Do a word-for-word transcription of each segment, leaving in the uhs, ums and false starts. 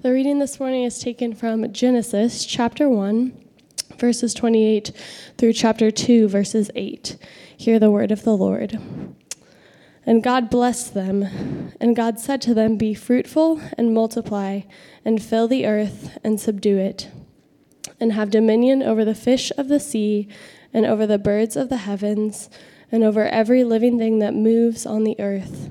The reading this morning is taken from Genesis chapter one, verses twenty-eight through chapter two, verses eight. Hear the word of the Lord. And God blessed them, and God said to them, "Be fruitful and multiply, and fill the earth and subdue it, and have dominion over the fish of the sea, and over the birds of the heavens, and over every living thing that moves on the earth."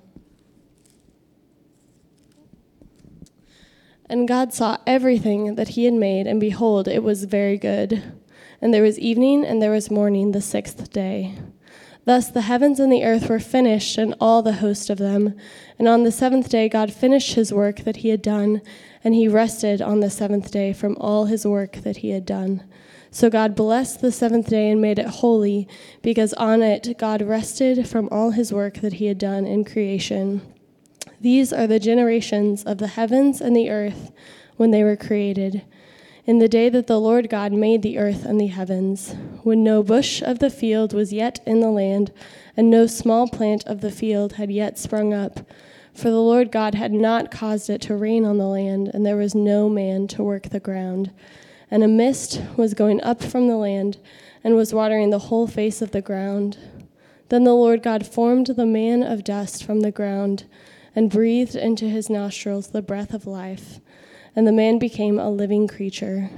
And God saw everything that he had made, and behold, it was very good. And there was evening, and there was morning, the sixth day. Thus the heavens and the earth were finished, and all the host of them. And on the seventh day God finished his work that he had done, and he rested on the seventh day from all his work that he had done. So God blessed the seventh day and made it holy, because on it God rested from all his work that he had done in creation. These are the generations of the heavens and the earth when they were created, in the day that the Lord God made the earth and the heavens, when no bush of the field was yet in the land, and no small plant of the field had yet sprung up. For the Lord God had not caused it to rain on the land, and there was no man to work the ground. And a mist was going up from the land, and was watering the whole face of the ground. Then the Lord God formed the man of dust from the ground, and breathed into his nostrils the breath of life. And the man became a living creature.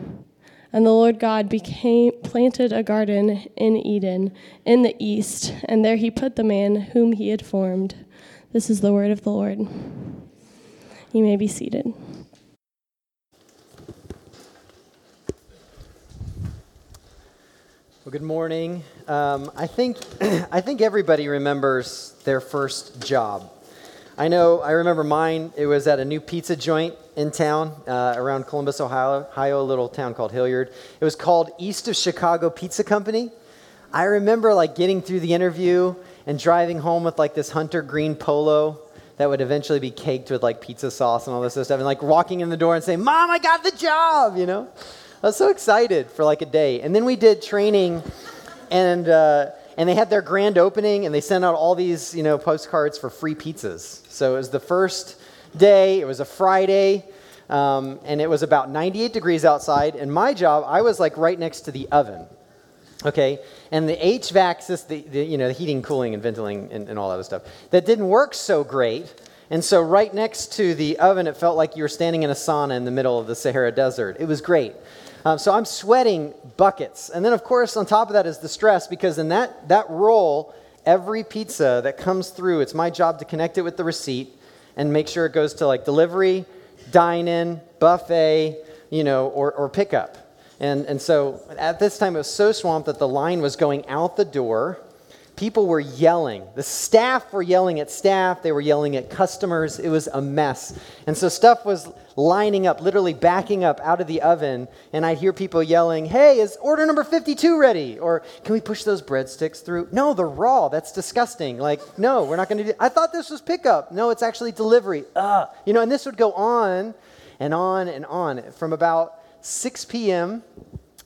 And the Lord God became, planted a garden in Eden, in the east, and there he put the man whom he had formed. This is the word of the Lord. You may be seated. Well, good morning. Um, I think I think everybody remembers their first job. I know, I remember mine. It was at a new pizza joint in town uh, around Columbus, Ohio, Ohio, a little town called Hilliard. It was called East of Chicago Pizza Company. I remember like getting through the interview and driving home with like this hunter green polo that would eventually be caked with like pizza sauce and all this other stuff, and like walking in the door and saying, "Mom, I got the job," you know? I was so excited for like a day. And then we did training and... Uh, And they had their grand opening, and they sent out all these, you know, postcards for free pizzas. So it was the first day. It was a Friday, um, and it was about ninety-eight degrees outside. And my job, I was like right next to the oven, okay. And the H V A C system, the, the you know, the heating, cooling, and ventilating, and, and all that other stuff, that didn't work so great. And so right next to the oven, it felt like you were standing in a sauna in the middle of the Sahara Desert. It was great. Um, so I'm sweating buckets. And then, of course, on top of that is the stress, because in that, that roll, every pizza that comes through, it's my job to connect it with the receipt and make sure it goes to, like, delivery, dine-in, buffet, you know, or, or pickup. And, and so at this time, it was so swamped that the line was going out the door. People were yelling. The staff were yelling at staff. They were yelling at customers. It was a mess. And so stuff was lining up, literally backing up out of the oven. And I'd hear people yelling, "Hey, is order number fifty-two ready?" Or, "Can we push those breadsticks through?" "No, they're raw. That's disgusting." Like, "No, we're not going to do I thought this was pickup." "No, it's actually delivery." Ugh. You know, and this would go on and on and on from about six p.m.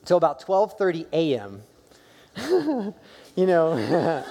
till about twelve thirty a.m. You know, yeah.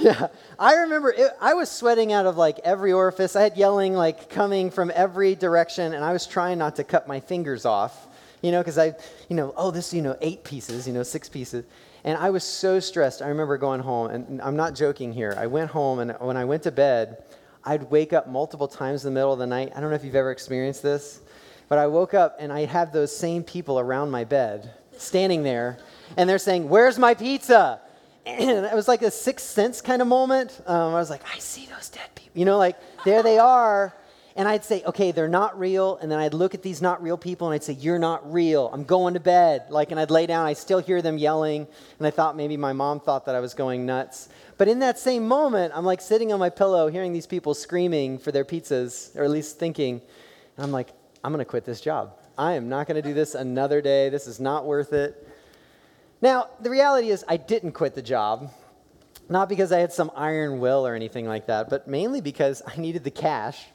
yeah. I remember it, I was sweating out of like every orifice. I had yelling like coming from every direction, and I was trying not to cut my fingers off, you know, because I, you know, oh, this, you know, eight pieces, you know, six pieces. And I was so stressed. I remember going home, and I'm not joking here. I went home, and when I went to bed, I'd wake up multiple times in the middle of the night. I don't know if you've ever experienced this, but I woke up, and I'd have those same people around my bed standing there, and they're saying, "Where's my pizza?" And it was like a sixth sense kind of moment. Um, I was like, I see those dead people. You know, like, there they are. And I'd say, okay, they're not real. And then I'd look at these not real people, and I'd say, "You're not real. I'm going to bed." Like, and I'd lay down. I still hear them yelling. And I thought maybe my mom thought that I was going nuts. But in that same moment, I'm like sitting on my pillow hearing these people screaming for their pizzas, or at least thinking. And I'm like, I'm going to quit this job. I am not going to do this another day. This is not worth it. Now, the reality is I didn't quit the job, not because I had some iron will or anything like that, but mainly because I needed the cash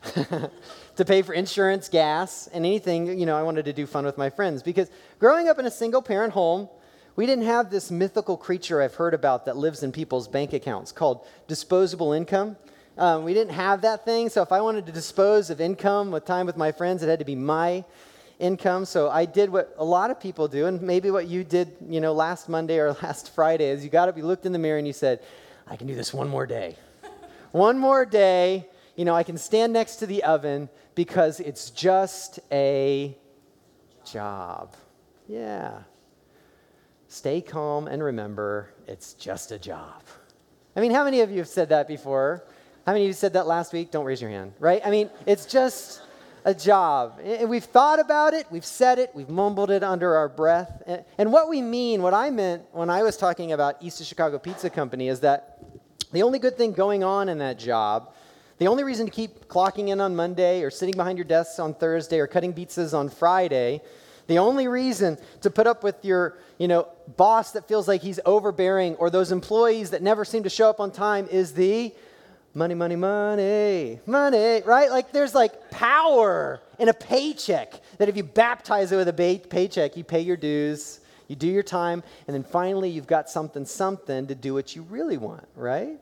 to pay for insurance, gas, and anything, you know, I wanted to do fun with my friends. Because growing up in a single-parent home, we didn't have this mythical creature I've heard about that lives in people's bank accounts called disposable income. Um, we didn't have that thing, so if I wanted to dispose of income with time with my friends, it had to be my income. So I did what a lot of people do, and maybe what you did, you know, last Monday or last Friday is you got up, you looked in the mirror, and you said, I can do this one more day. One more day, you know, I can stand next to the oven because it's just a job. Yeah. Stay calm and remember, it's just a job. I mean, how many of you have said that before? How many of you said that last week? Don't raise your hand, right? I mean, it's just a job. And we've thought about it, we've said it, we've mumbled it under our breath. And, and what we mean, what I meant when I was talking about East of Chicago Pizza Company is that the only good thing going on in that job, the only reason to keep clocking in on Monday or sitting behind your desks on Thursday or cutting pizzas on Friday, the only reason to put up with your, you know, boss that feels like he's overbearing or those employees that never seem to show up on time is the money, money, money, money, right? Like there's like power in a paycheck that if you baptize it with a ba- paycheck, you pay your dues, you do your time, and then finally you've got something, something to do what you really want, right?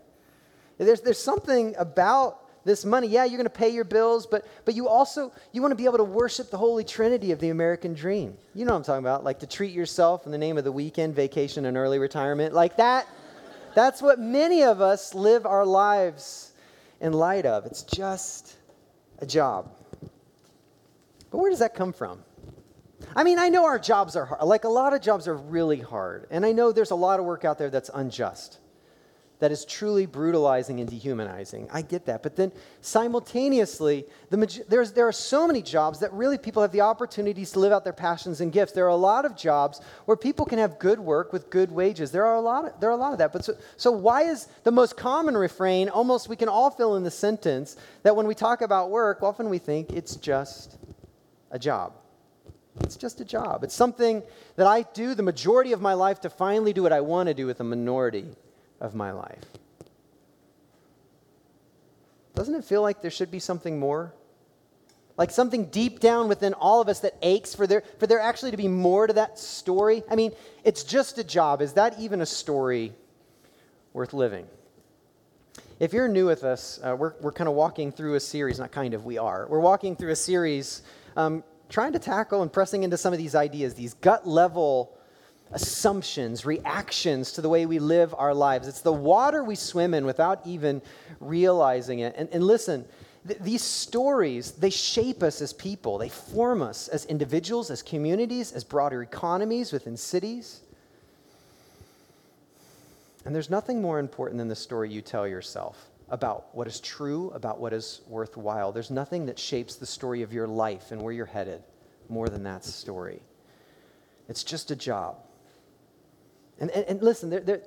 There's there's something about this money. Yeah, you're going to pay your bills, but but you also, you want to be able to worship the Holy Trinity of the American dream. You know what I'm talking about, like to treat yourself in the name of the weekend, vacation, and early retirement. Like that. That's what many of us live our lives in light of. It's just a job. But where does that come from? I mean, I know our jobs are hard. Like, a lot of jobs are really hard. And I know there's a lot of work out there that's unjust, that is truly brutalizing and dehumanizing. I get that. But then simultaneously, the maj- there's, there are so many jobs that really people have the opportunities to live out their passions and gifts. There are a lot of jobs where people can have good work with good wages. There are a lot of, there are a lot of that. But so, so why is the most common refrain, almost we can all fill in the sentence, that when we talk about work, often we think it's just a job. It's just a job. It's something that I do the majority of my life to finally do what I want to do with a minority of my life. Doesn't it feel like there should be something more? Like something deep down within all of us that aches for there for there actually to be more to that story? I mean, it's just a job. Is that even a story worth living? If you're new with us, uh, we're we're kind of walking through a series, not kind of, we are. We're walking through a series um, trying to tackle and pressing into some of these ideas, these gut level assumptions, reactions to the way we live our lives. It's the water we swim in without even realizing it. And, and listen, th- these stories, they shape us as people. They form us as individuals, as communities, as broader economies within cities. And there's nothing more important than the story you tell yourself about what is true, about what is worthwhile. There's nothing that shapes the story of your life and where you're headed more than that story. It's just a job. And, and, and listen, there, there,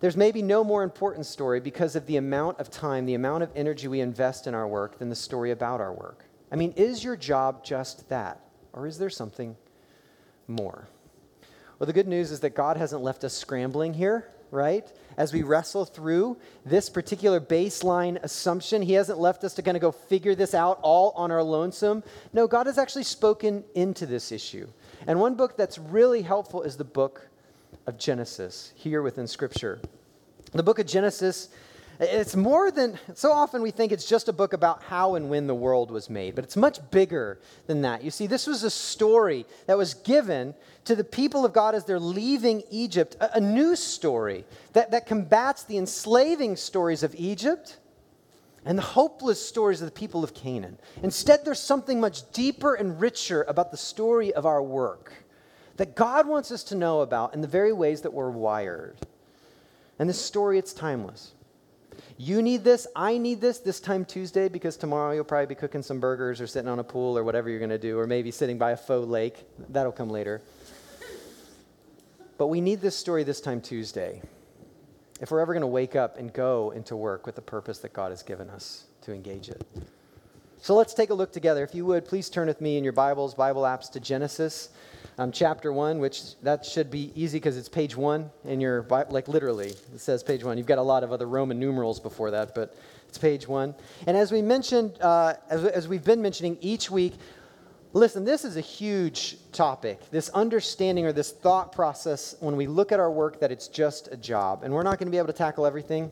there's maybe no more important story because of the amount of time, the amount of energy we invest in our work than the story about our work. I mean, is your job just that? Or is there something more? Well, the good news is that God hasn't left us scrambling here, right? As we wrestle through this particular baseline assumption, he hasn't left us to kind of go figure this out all on our lonesome. No, God has actually spoken into this issue. And one book that's really helpful is the book of Genesis, here within Scripture. The book of Genesis, it's more than, so often we think it's just a book about how and when the world was made, but it's much bigger than that. You see, this was a story that was given to the people of God as they're leaving Egypt, a, a new story that, that combats the enslaving stories of Egypt and the hopeless stories of the people of Canaan. Instead, there's something much deeper and richer about the story of our work that God wants us to know about in the very ways that we're wired. And this story, it's timeless. You need this, I need this, this time Tuesday, because tomorrow you'll probably be cooking some burgers or sitting on a pool or whatever you're going to do, or maybe sitting by a faux lake. That'll come later. But we need this story this time Tuesday if we're ever going to wake up and go into work with the purpose that God has given us to engage it. So let's take a look together. If you would, please turn with me in your Bibles, Bible apps, to Genesis um, chapter one, which that should be easy because it's page one in your Bible. Like literally, it says page one. You've got a lot of other Roman numerals before that, but it's page one. And as we mentioned, uh, as, as we've been mentioning each week, listen, this is a huge topic, this understanding or this thought process when we look at our work that it's just a job. And we're not going to be able to tackle everything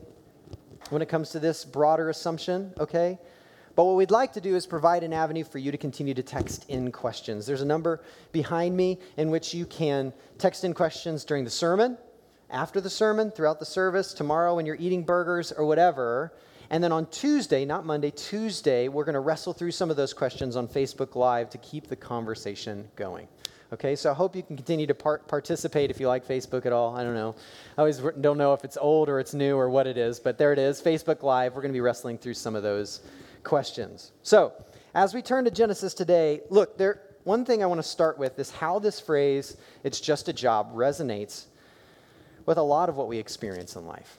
when it comes to this broader assumption, okay? But what we'd like to do is provide an avenue for you to continue to text in questions. There's a number behind me in which you can text in questions during the sermon, after the sermon, throughout the service, tomorrow when you're eating burgers or whatever. And then on Tuesday, not Monday, Tuesday, we're going to wrestle through some of those questions on Facebook Live to keep the conversation going. Okay, so I hope you can continue to part- participate if you like Facebook at all. I don't know. I always don't know if it's old or it's new or what it is, but there it is, Facebook Live. We're going to be wrestling through some of those questions. So, as we turn to Genesis today, look, there one thing I want to start with is how this phrase, it's just a job, resonates with a lot of what we experience in life.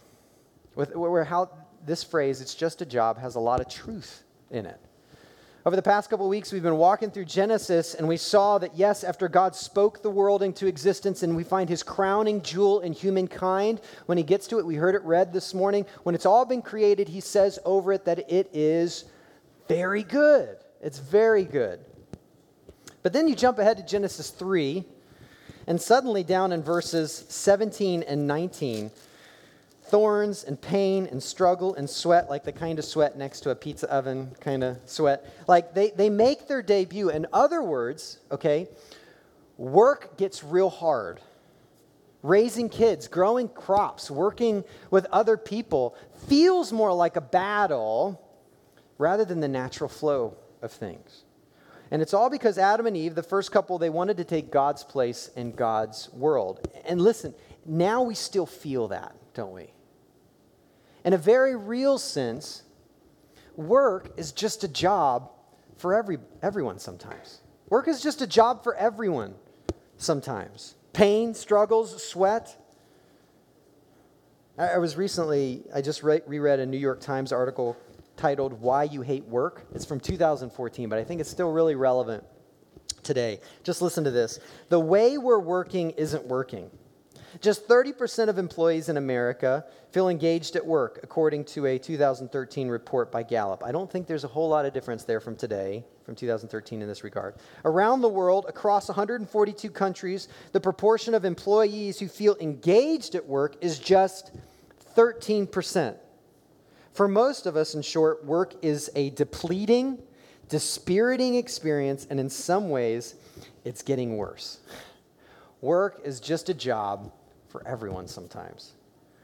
With where how this phrase, it's just a job, has a lot of truth in it. Over the past couple of weeks, we've been walking through Genesis, and we saw that, yes, after God spoke the world into existence, and we find his crowning jewel in humankind, when he gets to it, we heard it read this morning, when it's all been created, he says over it that it is very good. It's very good. But then you jump ahead to Genesis three, and suddenly down in verses seventeen and nineteen, thorns and pain and struggle and sweat, like the kind of sweat next to a pizza oven kind of sweat. Like they, they make their debut. In other words, okay, work gets real hard. Raising kids, growing crops, working with other people feels more like a battle rather than the natural flow of things. And it's all because Adam and Eve, the first couple, they wanted to take God's place in God's world. And listen, now we still feel that, don't we? In a very real sense, work is just a job for every everyone sometimes. Work is just a job for everyone sometimes. Pain, struggles, sweat. I, I was recently, I just re- reread a New York Times article titled, Why You Hate Work. It's from two thousand fourteen, but I think it's still really relevant today. Just listen to this. The way we're working isn't working. Just thirty percent of employees in America feel engaged at work, according to a two thousand thirteen report by Gallup. I don't think there's a whole lot of difference there from today, from two thousand thirteen in this regard. Around the world, across one hundred forty-two countries, the proportion of employees who feel engaged at work is just thirteen percent. For most of us, in short, work is a depleting, dispiriting experience, and in some ways, it's getting worse. Work is just a job for everyone sometimes.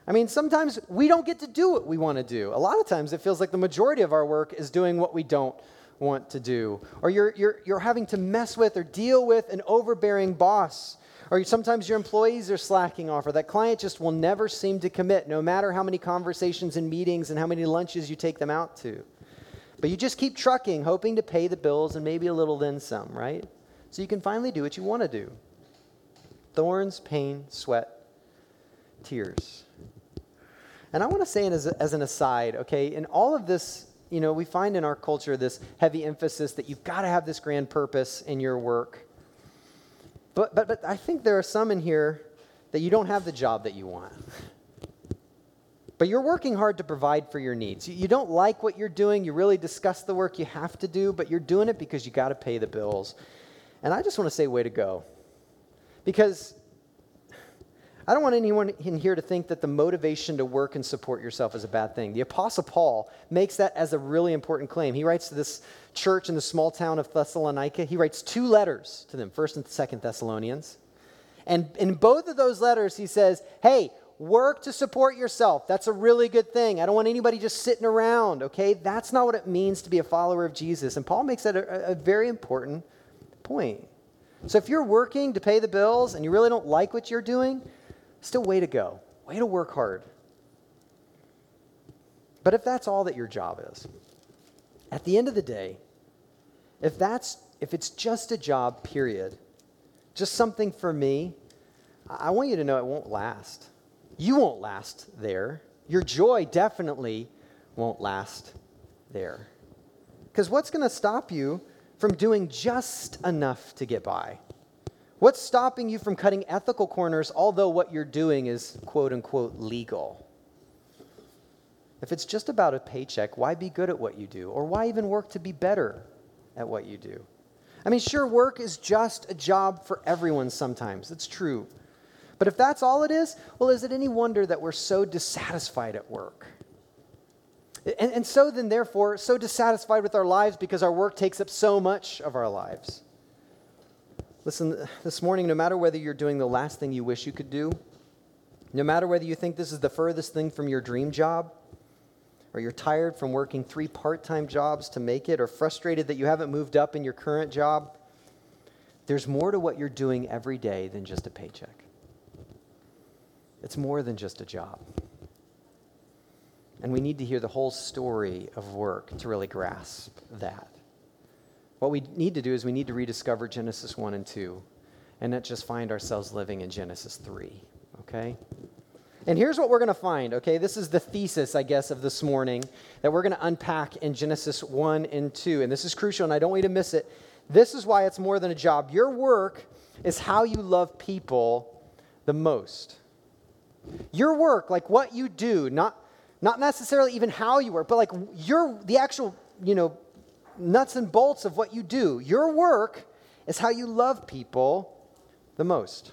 I mean, sometimes we don't get to do what we want to do. A lot of times it feels like the majority of our work is doing what we don't want to do. Or you're you're you're having to mess with or deal with an overbearing boss. Or sometimes your employees are slacking off, or that client just will never seem to commit, no matter how many conversations and meetings and how many lunches you take them out to. But you just keep trucking, hoping to pay the bills and maybe a little then some, right? So you can finally do what you want to do. Thorns, pain, sweat, tears. And I want to say as, a, as an aside, okay, in all of this, you know, we find in our culture this heavy emphasis that you've got to have this grand purpose in your work. But, but, but I think there are some in here that you don't have the job that you want. But you're working hard to provide for your needs. You, you don't like what you're doing. You really disgust the work you have to do, but you're doing it because you got to pay the bills. And I just want to say, way to go. Because I don't want anyone in here to think that the motivation to work and support yourself is a bad thing. The Apostle Paul makes that as a really important claim. He writes to this church in the small town of Thessalonica. He writes two letters to them, First and Second Thessalonians. And in both of those letters, he says, hey, work to support yourself. That's a really good thing. I don't want anybody just sitting around, okay? That's not what it means to be a follower of Jesus. And Paul makes that a, a very important point. So if you're working to pay the bills and you really don't like what you're doing, still way to go. Way to work hard. But if that's all that your job is, at the end of the day, if that's if it's just a job, period, just something for me, I want you to know it won't last. You won't last there. Your joy definitely won't last there. Because what's going to stop you from doing just enough to get by? What's stopping you from cutting ethical corners, although what you're doing is quote-unquote legal? If it's just about a paycheck, why be good at what you do? Or why even work to be better at what you do? I mean, sure, work is just a job for everyone sometimes. It's true. But if that's all it is, well, is it any wonder that we're so dissatisfied at work? And, and so then, therefore, so dissatisfied with our lives because our work takes up so much of our lives. Listen, this morning, no matter whether you're doing the last thing you wish you could do, no matter whether you think this is the furthest thing from your dream job, or you're tired from working three part-time jobs to make it, or frustrated that you haven't moved up in your current job, there's more to what you're doing every day than just a paycheck. It's more than just a job. And we need to hear the whole story of work to really grasp that. What we need to do is we need to rediscover Genesis one and two and not just find ourselves living in Genesis three, okay? And here's what we're going to find, okay? This is the thesis, I guess, of this morning that we're going to unpack in Genesis one and two. And this is crucial, and I don't want you to miss it. This is why it's more than a job. Your work is how you love people the most. Your work, like what you do, not, not necessarily even how you work, but like your the actual, you know, nuts and bolts of what you do. Your work is how you love people the most.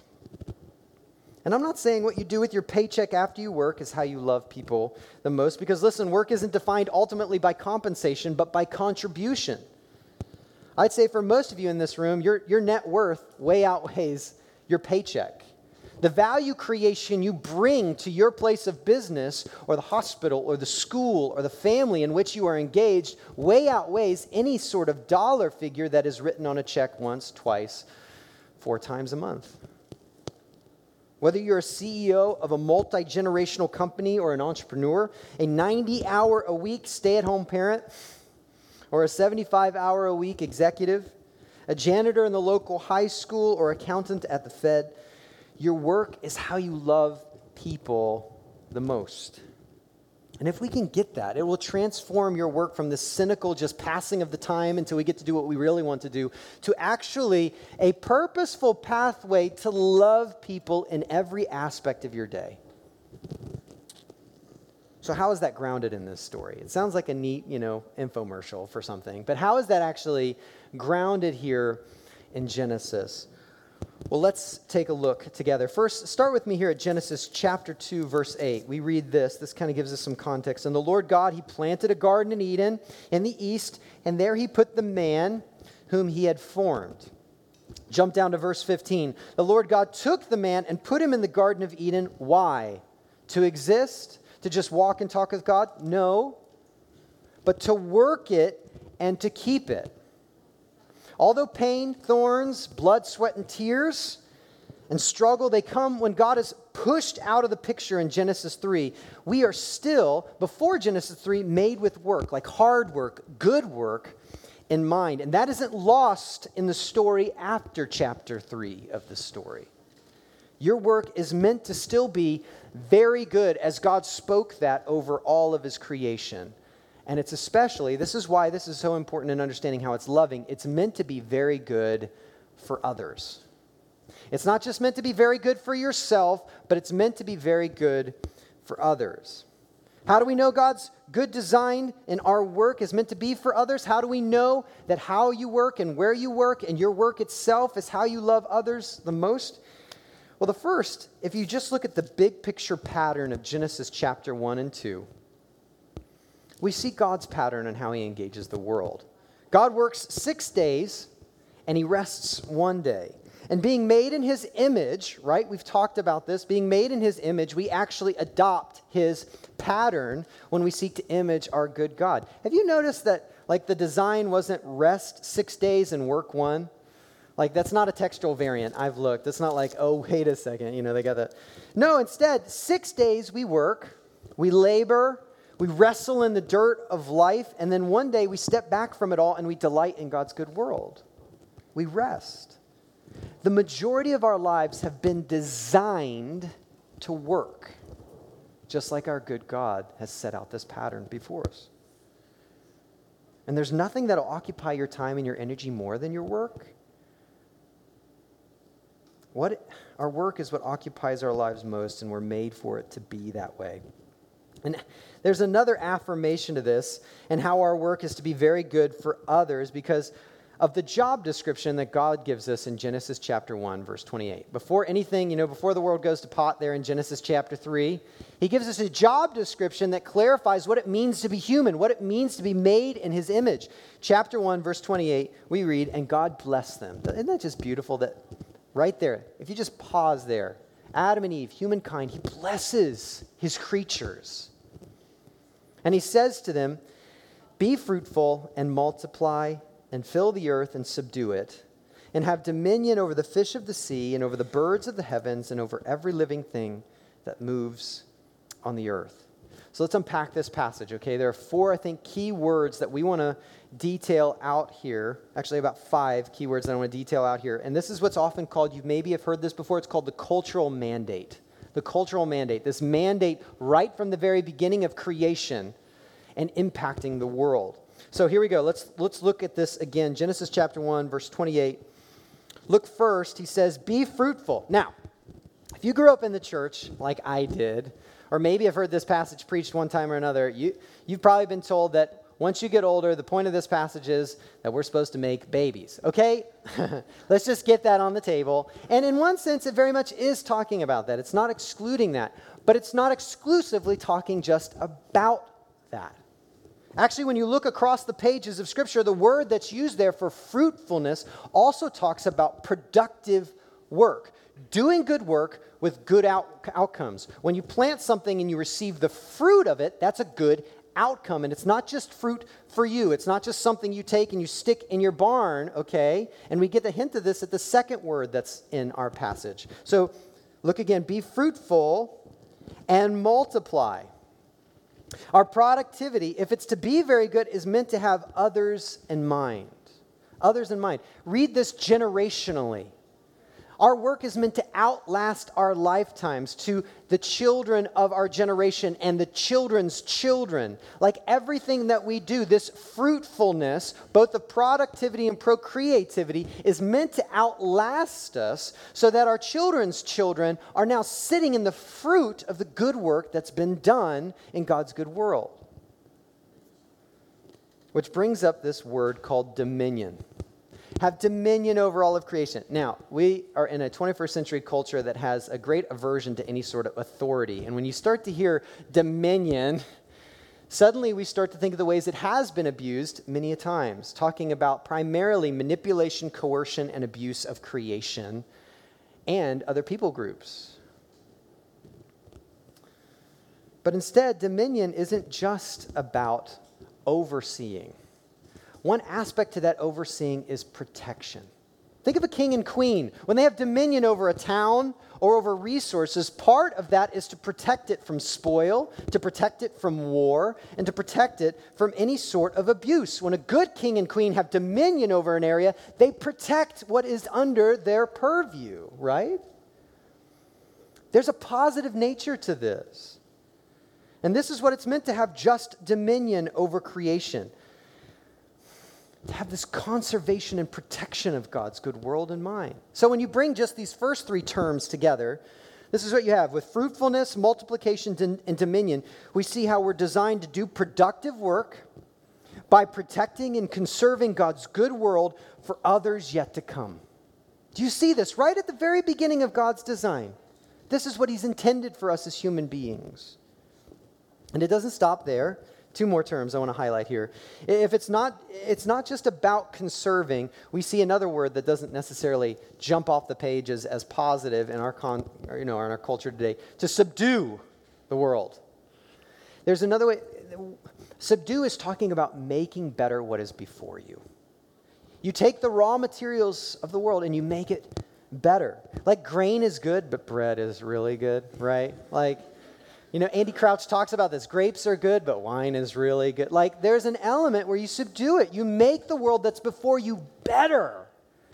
And I'm not saying what you do with your paycheck after you work is how you love people the most, because listen, work isn't defined ultimately by compensation, but by contribution. I'd say for most of you in this room, your, your net worth way outweighs your paycheck. The value creation you bring to your place of business or the hospital or the school or the family in which you are engaged way outweighs any sort of dollar figure that is written on a check once, twice, four times a month. Whether you're a C E O of a multi-generational company or an entrepreneur, a ninety-hour-a-week stay-at-home parent or a seventy-five-hour-a-week executive, a janitor in the local high school or accountant at the Fed, your work is how you love people the most. And if we can get that, it will transform your work from this cynical just passing of the time until we get to do what we really want to do to actually a purposeful pathway to love people in every aspect of your day. So how is that grounded in this story? It sounds like a neat, you know, infomercial for something, but how is that actually grounded here in Genesis? Well, let's take a look together. First, start with me here at Genesis chapter two, verse eight. We read this. This kind of gives us some context. And the Lord God, he planted a garden in Eden in the east, and there he put the man whom he had formed. Jump down to verse fifteen. The Lord God took the man and put him in the garden of Eden. Why? To exist? To just walk and talk with God? No. But to work it and to keep it. Although pain, thorns, blood, sweat, and tears, and struggle, they come when God is pushed out of the picture in Genesis three. We are still, before Genesis three, made with work, like hard work, good work in mind. And that isn't lost in the story after chapter three of the story. Your work is meant to still be very good as God spoke that over all of his creation. And it's especially, this is why this is so important in understanding how it's loving. It's meant to be very good for others. It's not just meant to be very good for yourself, but it's meant to be very good for others. How do we know God's good design in our work is meant to be for others? How do we know that how you work and where you work and your work itself is how you love others the most? Well, the first, if you just look at the big picture pattern of Genesis chapter one and two, we see God's pattern on how he engages the world. God works six days, and he rests one day. And being made in his image, right, we've talked about this, being made in his image, we actually adopt his pattern when we seek to image our good God. Have you noticed that, like, the design wasn't rest six days and work one? Like, that's not a textual variant. I've looked. It's not like, oh, wait a second, you know, they got that. No, instead, six days we work, we labor, we wrestle in the dirt of life, and then one day we step back from it all and we delight in God's good world. We rest. The majority of our lives have been designed to work, just like our good God has set out this pattern before us. And there's nothing that'll occupy your time and your energy more than your work. What our work is what occupies our lives most, and we're made for it to be that way. And there's another affirmation to this and how our work is to be very good for others because of the job description that God gives us in Genesis chapter one, verse twenty-eight. Before anything, you know, before the world goes to pot there in Genesis chapter three, he gives us a job description that clarifies what it means to be human, what it means to be made in his image. Chapter one, verse twenty-eight, we read, and God blessed them. Isn't that just beautiful that right there, if you just pause there, Adam and Eve, humankind, he blesses his creatures. And he says to them, be fruitful and multiply and fill the earth and subdue it, and have dominion over the fish of the sea and over the birds of the heavens and over every living thing that moves on the earth. So let's unpack this passage, okay? There are four, I think, key words that we want to detail out here. Actually, about five key words that I want to detail out here. And this is what's often called, you maybe have heard this before, it's called the cultural mandate. The cultural mandate, this mandate right from the very beginning of creation and impacting the world. So here we go. Let's let's look at this again. Genesis chapter one, verse twenty-eight. Look first, he says, be fruitful. Now, if you grew up in the church like I did, or maybe I've heard this passage preached one time or another, you, you've probably been told that once you get older, the point of this passage is that we're supposed to make babies. Okay? Let's just get that on the table. And in one sense, it very much is talking about that. It's not excluding that. But it's not exclusively talking just about that. Actually, when you look across the pages of Scripture, the word that's used there for fruitfulness also talks about productive work. Doing good work with good out- outcomes. When you plant something and you receive the fruit of it, that's a good outcome. And it's not just fruit for you. It's not just something you take and you stick in your barn, okay? And we get the hint of this at the second word that's in our passage. So look again, be fruitful and multiply. Our productivity, if it's to be very good, is meant to have others in mind. Others in mind. Read this generationally. Our work is meant to outlast our lifetimes to the children of our generation and the children's children. Like everything that we do, this fruitfulness, both the productivity and procreativity, is meant to outlast us so that our children's children are now sitting in the fruit of the good work that's been done in God's good world. Which brings up this word called dominion. Have dominion over all of creation. Now, we are in a twenty-first century culture that has a great aversion to any sort of authority. And when you start to hear dominion, suddenly we start to think of the ways it has been abused many a times, talking about primarily manipulation, coercion, and abuse of creation and other people groups. But instead, dominion isn't just about overseeing. One aspect to that overseeing is protection. Think of a king and queen. When they have dominion over a town or over resources, part of that is to protect it from spoil, to protect it from war, and to protect it from any sort of abuse. When a good king and queen have dominion over an area, they protect what is under their purview, right? There's a positive nature to this. And this is what it's meant to have just dominion over creation. To have this conservation and protection of God's good world in mind. So when you bring just these first three terms together, this is what you have. With fruitfulness, multiplication, and dominion, we see how we're designed to do productive work by protecting and conserving God's good world for others yet to come. Do you see this right at the very beginning of God's design? This is what he's intended for us as human beings. And it doesn't stop there. Two more terms I want to highlight here. If it's not, it's not just about conserving, we see another word that doesn't necessarily jump off the page as, as positive in our con, or, you know, in our culture today, to subdue the world. There's another way. Subdue is talking about making better what is before you. You take the raw materials of the world and you make it better. Like grain is good, but bread is really good, right? Like, you know, Andy Crouch talks about this. Grapes are good, but wine is really good. Like, there's an element where you subdue it. You make the world that's before you better.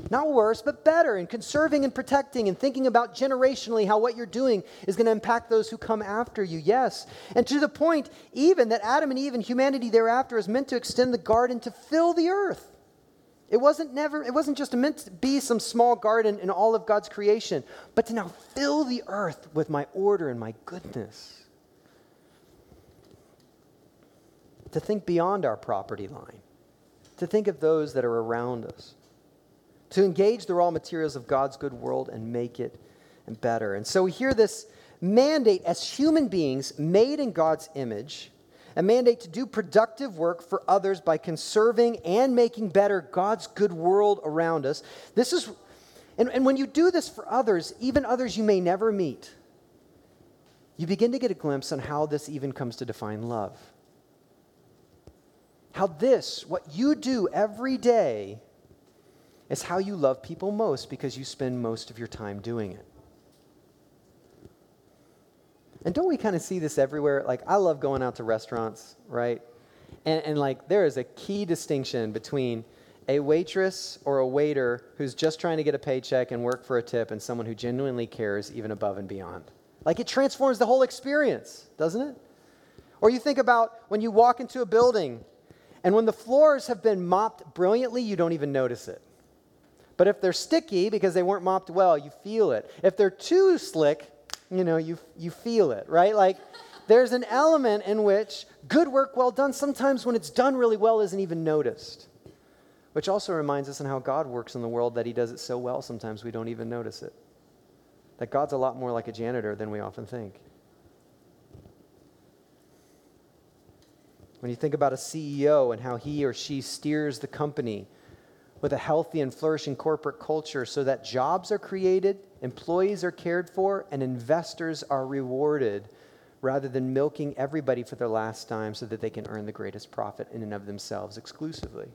Not worse, but better, and conserving and protecting and thinking about generationally how what you're doing is going to impact those who come after you. Yes. And to the point even that Adam and Eve and humanity thereafter is meant to extend the garden to fill the earth. It wasn't never. It wasn't just meant to be some small garden in all of God's creation, but to now fill the earth with my order and my goodness. To think beyond our property line. To think of those that are around us. To engage the raw materials of God's good world and make it better. And so we hear this mandate as human beings made in God's image, a mandate to do productive work for others by conserving and making better God's good world around us. This is, and, and when you do this for others, even others you may never meet, you begin to get a glimpse on how this even comes to define love. How this, what you do every day, is how you love people most because you spend most of your time doing it. And don't we kind of see this everywhere? Like, I love going out to restaurants, right? And, and like, there is a key distinction between a waitress or a waiter who's just trying to get a paycheck and work for a tip and someone who genuinely cares even above and beyond. Like, it transforms the whole experience, doesn't it? Or you think about when you walk into a building and when the floors have been mopped brilliantly, you don't even notice it. But if they're sticky because they weren't mopped well, you feel it. If they're too slick, you know, you you feel it, right? Like, there's an element in which good work well done, sometimes when it's done really well, isn't even noticed. Which also reminds us on how God works in the world, that he does it so well sometimes we don't even notice it. That God's a lot more like a janitor than we often think. When you think about a C E O and how he or she steers the company with a healthy and flourishing corporate culture so that jobs are created, employees are cared for, and investors are rewarded rather than milking everybody for their last dime so that they can earn the greatest profit in and of themselves exclusively.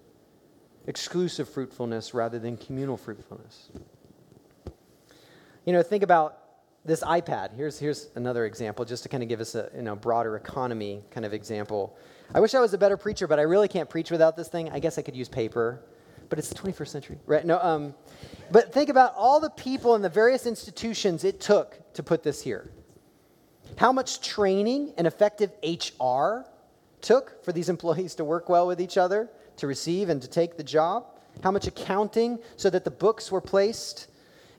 Exclusive fruitfulness rather than communal fruitfulness. You know, think about this iPad. Here's, here's another example just to kind of give us a you know, broader economy kind of example. I wish I was a better preacher, but I really can't preach without this thing. I guess I could use paper. But it's the twenty-first century, right? No, um, but think about all the people and the various institutions it took to put this here. How much training and effective H R took for these employees to work well with each other, to receive and to take the job. How much accounting so that the books were placed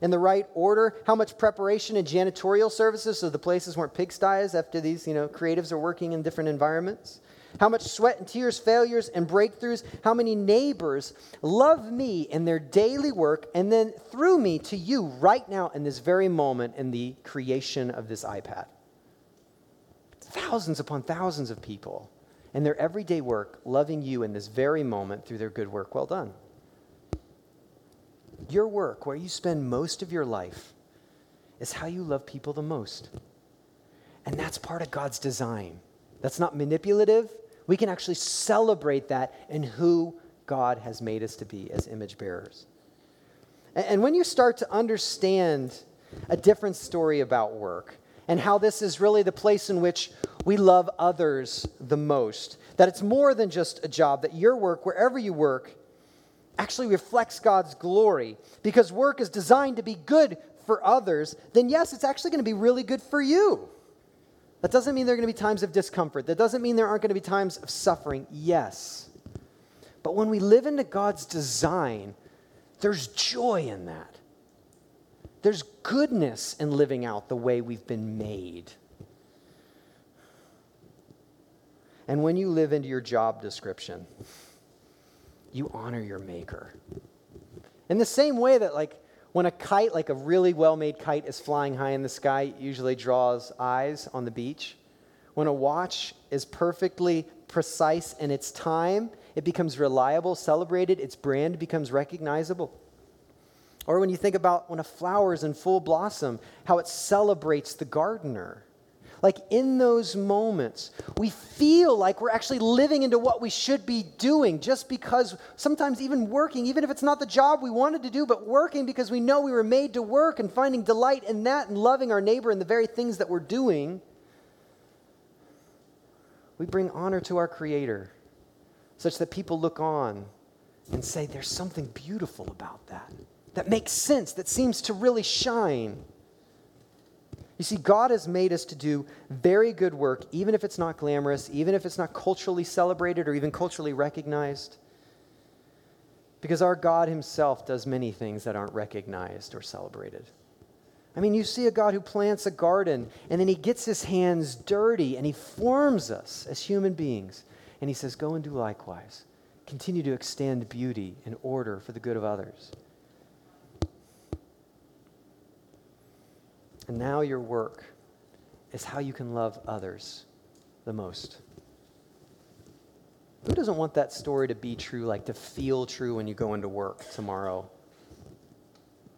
in the right order. How much preparation and janitorial services so the places weren't pigsties after these, you know, creatives are working in different environments. How much sweat and tears, failures and breakthroughs, how many neighbors love me in their daily work and then through me to you right now in this very moment in the creation of this iPad. Thousands upon thousands of people in their everyday work loving you in this very moment through their good work well done. Your work, where you spend most of your life, is how you love people the most. And that's part of God's design. That's not manipulative. We can actually celebrate that in who God has made us to be as image bearers. And, and when you start to understand a different story about work and how this is really the place in which we love others the most, that it's more than just a job, that your work, wherever you work, actually reflects God's glory because work is designed to be good for others, then yes, it's actually going to be really good for you. That doesn't mean there are going to be times of discomfort. That doesn't mean there aren't going to be times of suffering. Yes. But when we live into God's design, there's joy in that. There's goodness in living out the way we've been made. And when you live into your job description, you honor your maker. In the same way that, like, when a kite, like a really well-made kite, is flying high in the sky, it usually draws eyes on the beach. When a watch is perfectly precise in its time, it becomes reliable, celebrated, its brand becomes recognizable. Or when you think about when a flower is in full blossom, how it celebrates the gardener. Like, in those moments, we feel like we're actually living into what we should be doing just because sometimes even working, even if it's not the job we wanted to do, but working because we know we were made to work and finding delight in that and loving our neighbor and the very things that we're doing, we bring honor to our Creator such that people look on and say, there's something beautiful about that. that makes sense, that seems to really shine. You see, God has made us to do very good work, even if it's not glamorous, even if it's not culturally celebrated or even culturally recognized, because our God himself does many things that aren't recognized or celebrated. I mean, you see a God who plants a garden, and then he gets his hands dirty, and he forms us as human beings, and he says, go and do likewise. Continue to extend beauty and order for the good of others. And now your work is how you can love others the most. Who doesn't want that story to be true, like to feel true when you go into work tomorrow?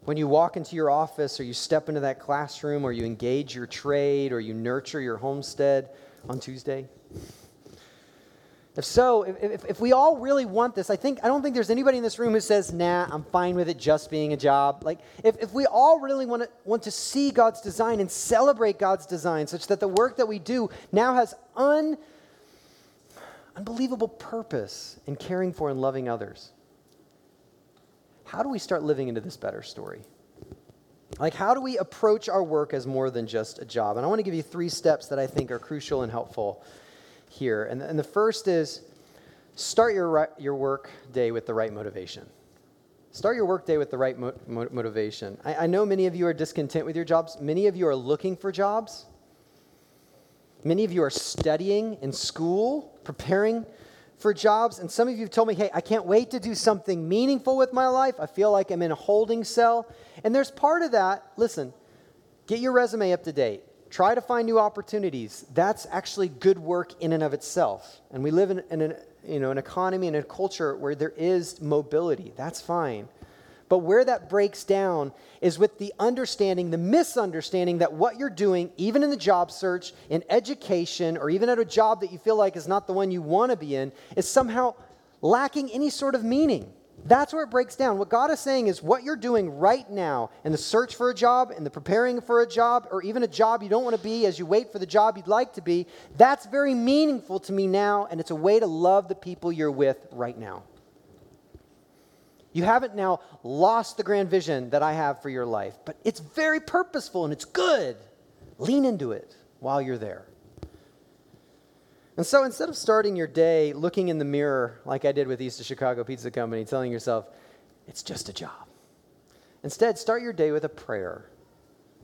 When you walk into your office or you step into that classroom or you engage your trade or you nurture your homestead on Tuesday? If so, if, if we all really want this, I think I don't think there's anybody in this room who says, nah, I'm fine with it just being a job. Like, if, if we all really want to, want to see God's design and celebrate God's design such that the work that we do now has un, unbelievable purpose in caring for and loving others, how do we start living into this better story? Like, how do we approach our work as more than just a job? And I want to give you three steps that I think are crucial and helpful here. And, and the first is start your right, your work day with the right motivation. Start your work day with the right mo- mo- motivation. I, I know many of you are discontent with your jobs. Many of you are looking for jobs. Many of you are studying in school, preparing for jobs. And some of you have told me, hey, I can't wait to do something meaningful with my life. I feel like I'm in a holding cell. And there's part of that. Listen, get your resume up to date. Try to find new opportunities. That's actually good work in and of itself. And we live in, in an, you know, an economy and a culture where there is mobility. That's fine. But where that breaks down is with the understanding, the misunderstanding that what you're doing, even in the job search, in education, or even at a job that you feel like is not the one you want to be in, is somehow lacking any sort of meaning. That's where it breaks down. What God is saying is what you're doing right now in the search for a job, in the preparing for a job, or even a job you don't want to be as you wait for the job you'd like to be, that's very meaningful to me now, and it's a way to love the people you're with right now. You haven't now lost the grand vision that I have for your life, but it's very purposeful and it's good. Lean into it while you're there. And so instead of starting your day looking in the mirror like I did with East of Chicago Pizza Company, telling yourself, it's just a job. Instead, start your day with a prayer,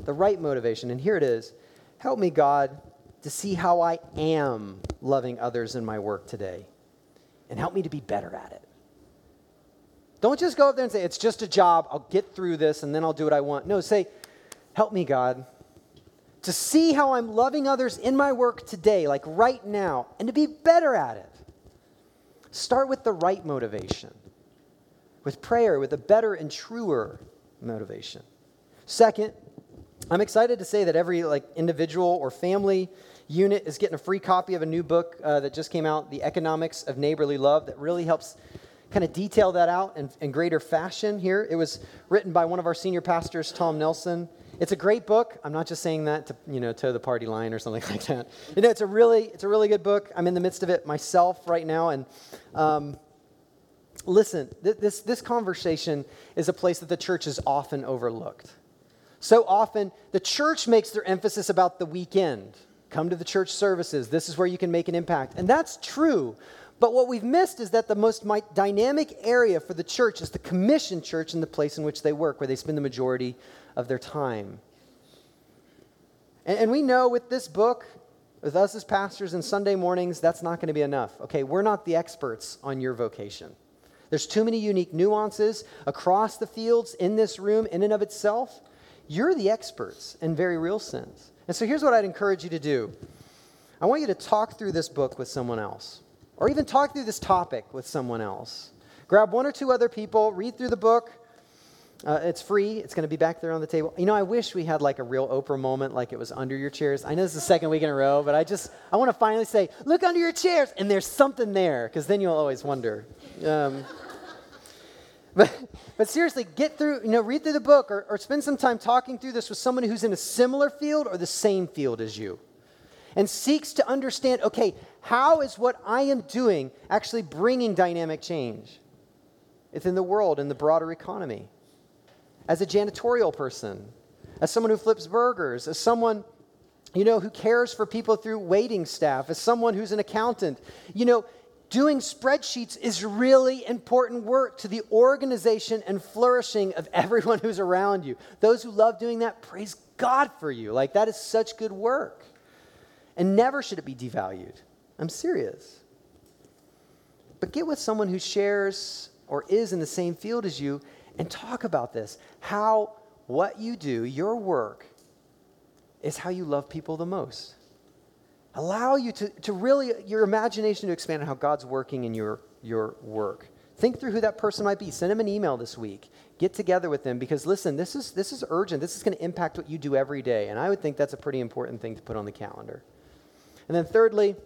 the right motivation. And here it is. Help me, God, to see how I am loving others in my work today. And help me to be better at it. Don't just go up there and say, it's just a job. I'll get through this and then I'll do what I want. No, say, help me, God, to see how I'm loving others in my work today, like right now, and to be better at it. Start with the right motivation, with prayer, with a better and truer motivation. Second, I'm excited to say that every like individual or family unit is getting a free copy of a new book uh, that just came out, The Economics of Neighborly Love, that really helps kind of detail that out in, in greater fashion here. It was written by one of our senior pastors, Tom Nelson. It's a great book. I'm not just saying that to, you know, toe the party line or something like that. You know, it's a really, it's a really good book. I'm in the midst of it myself right now. And um, listen, th- this this conversation is a place that the church is often overlooked. So often, the church makes their emphasis about the weekend. Come to the church services. This is where you can make an impact. And that's true. But what we've missed is that the most dynamic area for the church is the commission church and the place in which they work, where they spend the majority of their time. And, and we know with this book, with us as pastors and Sunday mornings, that's not going to be enough. Okay, we're not the experts on your vocation. There's too many unique nuances across the fields in this room in and of itself. You're the experts in very real sense. And so here's what I'd encourage you to do. I want you to talk through this book with someone else, or even talk through this topic with someone else. Grab one or two other people, read through the book. Uh, it's free. It's going to be back there on the table. You know, I wish we had like a real Oprah moment, like it was under your chairs. I know this is the second week in a row, but I just, I want to finally say, look under your chairs, and there's something there, because then you'll always wonder. Um, but but seriously, get through, you know, read through the book, or, or spend some time talking through this with someone who's in a similar field or the same field as you, and seeks to understand, okay, how is what I am doing actually bringing dynamic change within the world and the broader economy? as a janitorial person, as someone who flips burgers, as someone, you know, who cares for people through waiting staff, as someone who's an accountant. You know, doing spreadsheets is really important work to the organization and flourishing of everyone who's around you. Those who love doing that, praise God for you. Like, that is such good work. And never should it be devalued. I'm serious. But get with someone who shares or is in the same field as you and talk about this. How what you do, your work, is how you love people the most. Allow you to, to really, your imagination to expand on how God's working in your, your work. Think through who that person might be. Send them an email this week. Get together with them because, listen, this is, this is urgent. This is going to impact what you do every day. And I would think that's a pretty important thing to put on the calendar. And then thirdly,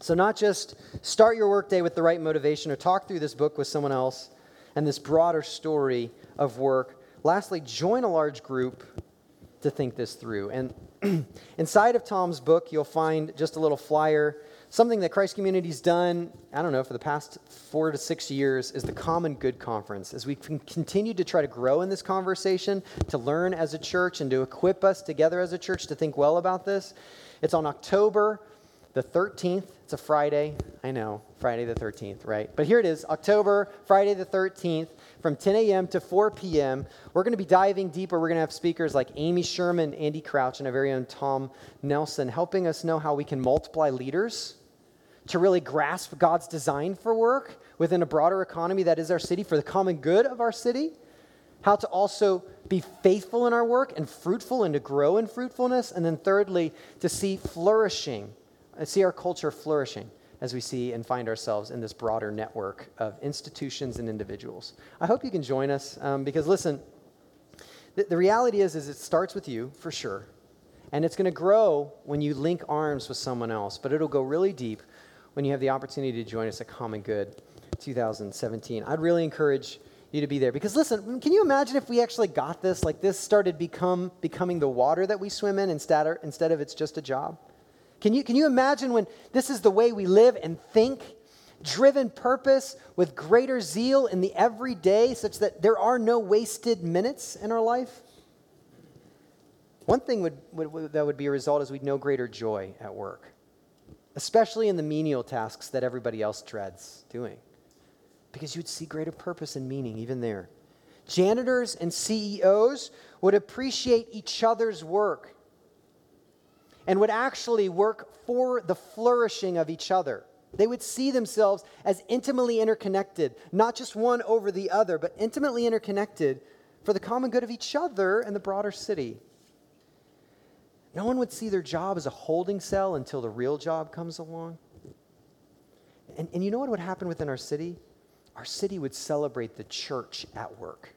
so not just start your workday with the right motivation or talk through this book with someone else and this broader story of work. Lastly, join a large group to think this through. And inside of Tom's book, you'll find just a little flyer. Something that Christ Community's done, I don't know, for the past four to six years is the Common Good Conference. As we can continue to try to grow in this conversation, to learn as a church and to equip us together as a church to think well about this, it's on October the thirteenth. It's a Friday. I know, Friday the thirteenth, right? But here it is, October, Friday the thirteenth, from ten a.m. to four p.m. We're going to be diving deeper. We're going to have speakers like Amy Sherman, Andy Crouch, and our very own Tom Nelson helping us know how we can multiply leaders to really grasp God's design for work within a broader economy that is our city, for the common good of our city, how to also be faithful in our work and fruitful and to grow in fruitfulness, and then thirdly, to see flourishing see our culture flourishing as we see and find ourselves in this broader network of institutions and individuals. I hope you can join us um, because, listen, th- the reality is, is it starts with you for sure, and it's going to grow when you link arms with someone else, but it'll go really deep when you have the opportunity to join us at Common Good twenty seventeen. I'd really encourage you to be there because, listen, can you imagine if we actually got this, like this started become becoming the water that we swim in instead of, instead of it's just a job? Can you, can you imagine when this is the way we live and think, driven purpose with greater zeal in the everyday such that there are no wasted minutes in our life? One thing would, would, that would be a result is we'd know greater joy at work, especially in the menial tasks that everybody else dreads doing, because you'd see greater purpose and meaning even there. Janitors and C E Os would appreciate each other's work and would actually work for the flourishing of each other. They would see themselves as intimately interconnected, not just one over the other, but intimately interconnected for the common good of each other and the broader city. No one would see their job as a holding cell until the real job comes along. And, and you know what would happen within our city? Our city would celebrate the church at work.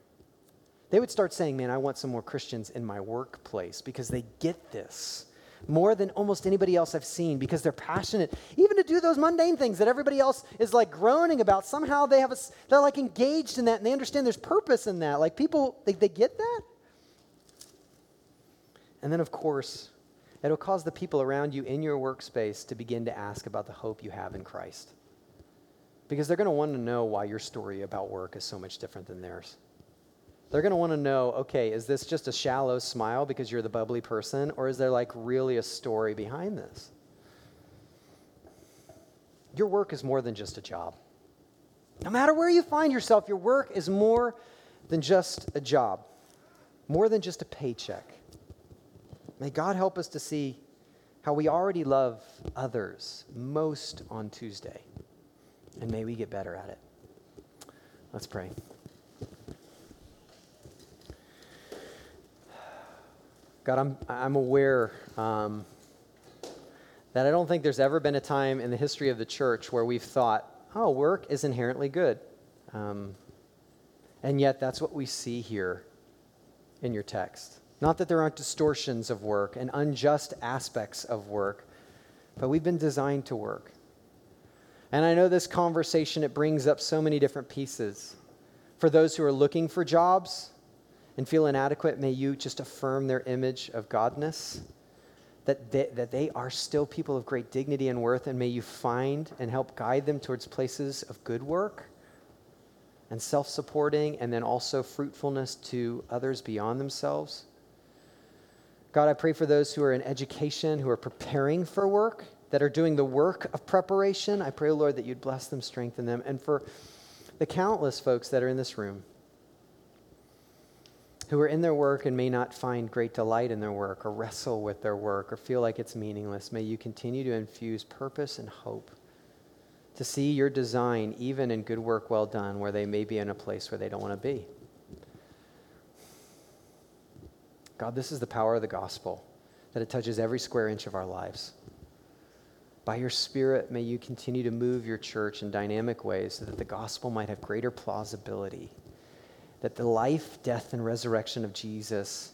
They would start saying, man, I want some more Christians in my workplace because they get this more than almost anybody else I've seen because they're passionate. Even to do those mundane things that everybody else is like groaning about, somehow they have a, they're like engaged in that and they understand there's purpose in that. Like people, they, they get that. And then of course, it'll cause the people around you in your workspace to begin to ask about the hope you have in Christ because they're going to want to know why your story about work is so much different than theirs. They're going to want to know, okay, is this just a shallow smile because you're the bubbly person, or is there like really a story behind this? Your work is more than just a job. No matter where you find yourself, your work is more than just a job, more than just a paycheck. May God help us to see how we already love others most on Tuesday, and may we get better at it. Let's pray. God, I'm I'm aware um, that I don't think there's ever been a time in the history of the church where we've thought, oh, work is inherently good. Um, and yet that's what we see here in your text. Not that there aren't distortions of work and unjust aspects of work, but we've been designed to work. And I know this conversation, it brings up so many different pieces. For those who are looking for jobs and feel inadequate, may you just affirm their image of godness, that they, that they are still people of great dignity and worth, and may you find and help guide them towards places of good work. and self-supporting, and then also fruitfulness to others beyond themselves. God, I pray for those who are in education, who are preparing for work, that are doing the work of preparation. I pray, Lord, that you'd bless them, strengthen them, and for the countless folks that are in this room who are in their work and may not find great delight in their work or wrestle with their work or feel like it's meaningless, may you continue to infuse purpose and hope to see your design, even in good work well done, where they may be in a place where they don't want to be. God, this is the power of the gospel, that it touches every square inch of our lives. By your Spirit, may you continue to move your church in dynamic ways so that the gospel might have greater plausibility, that the life, death, and resurrection of Jesus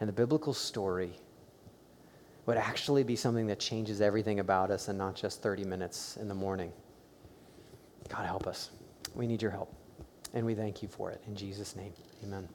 and the biblical story would actually be something that changes everything about us and not just thirty minutes in the morning. God, help us. We need your help, and we thank you for it. In Jesus' name, amen.